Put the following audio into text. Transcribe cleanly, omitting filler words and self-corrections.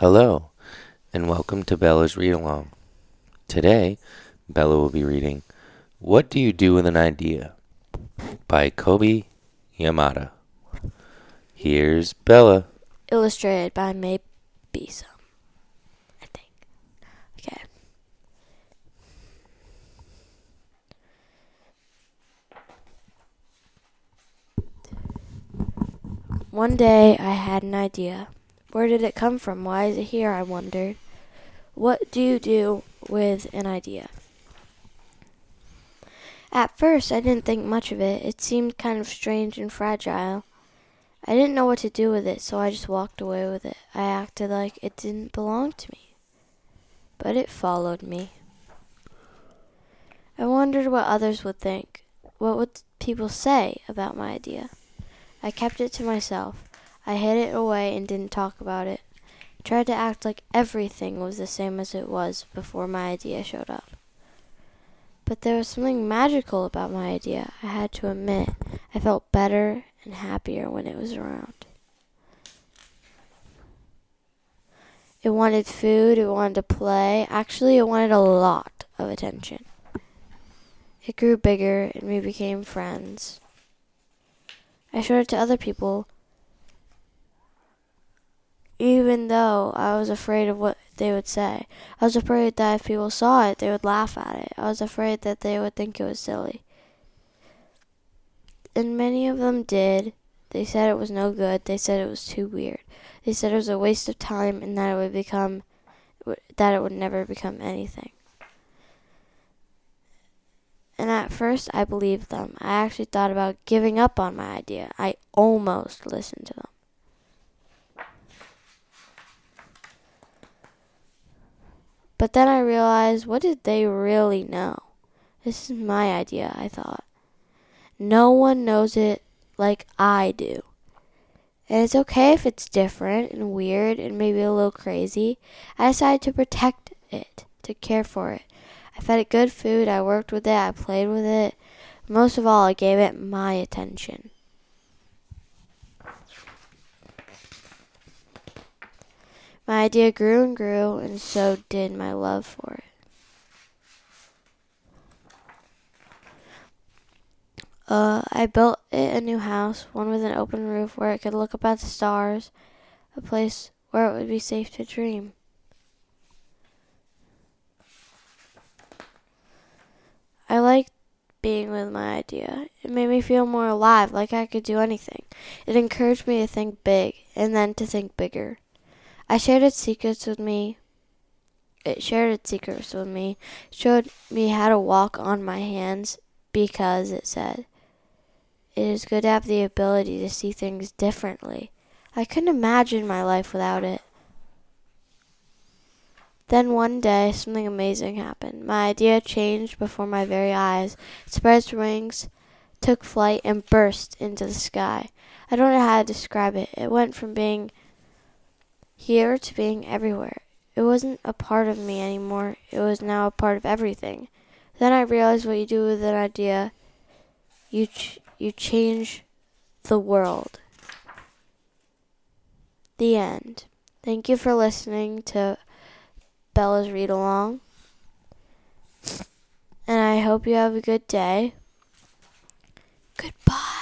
Hello, and welcome to Bella's Read Along. Today, Bella will be reading What Do You Do With an Idea? By Kobi Yamada. Here's Bella. Illustrated by maybe some, I think. Okay. One day I had an idea. Where did it come from? Why is it here? I wondered. What do you do with an idea? At first, I didn't think much of it. It seemed kind of strange and fragile. I didn't know what to do with it, so I just walked away with it. I acted like it didn't belong to me. But it followed me. I wondered what others would think. What would people say about my idea? I kept it to myself. I hid it away and didn't talk about it. I tried to act like everything was the same as it was before my idea showed up. But there was something magical about my idea, I had to admit. I felt better and happier when it was around. It wanted food, it wanted to play. Actually, it wanted a lot of attention. It grew bigger and we became friends. I showed it to other people, even though I was afraid of what they would say. I was afraid that if people saw it, they would laugh at it. I was afraid that they would think it was silly. And many of them did. They said it was no good. They said it was too weird. They said it was a waste of time and that it would never become anything. And at first, I believed them. I actually thought about giving up on my idea. I almost listened to them. But then I realized, what did they really know? This is my idea, I thought. No one knows it like I do. And it's okay if it's different and weird and maybe a little crazy. I decided to protect it, to care for it. I fed it good food, I worked with it, I played with it. Most of all, I gave it my attention. My idea grew and grew, and so did my love for it. I built it a new house, one with an open roof where it could look up at the stars, a place where it would be safe to dream. I liked being with my idea. It made me feel more alive, like I could do anything. It encouraged me to think big, and then to think bigger. It shared its secrets with me. It showed me how to walk on my hands because it said, it is good to have the ability to see things differently. I couldn't imagine my life without it. Then one day, something amazing happened. My idea changed before my very eyes. It spread its wings, took flight, and burst into the sky. I don't know how to describe it. It went from being here to being everywhere. It wasn't a part of me anymore. It was now a part of everything. Then I realized what you do with an idea. You change the world. The end. Thank you for listening to Bella's Read Along. And I hope you have a good day. Goodbye.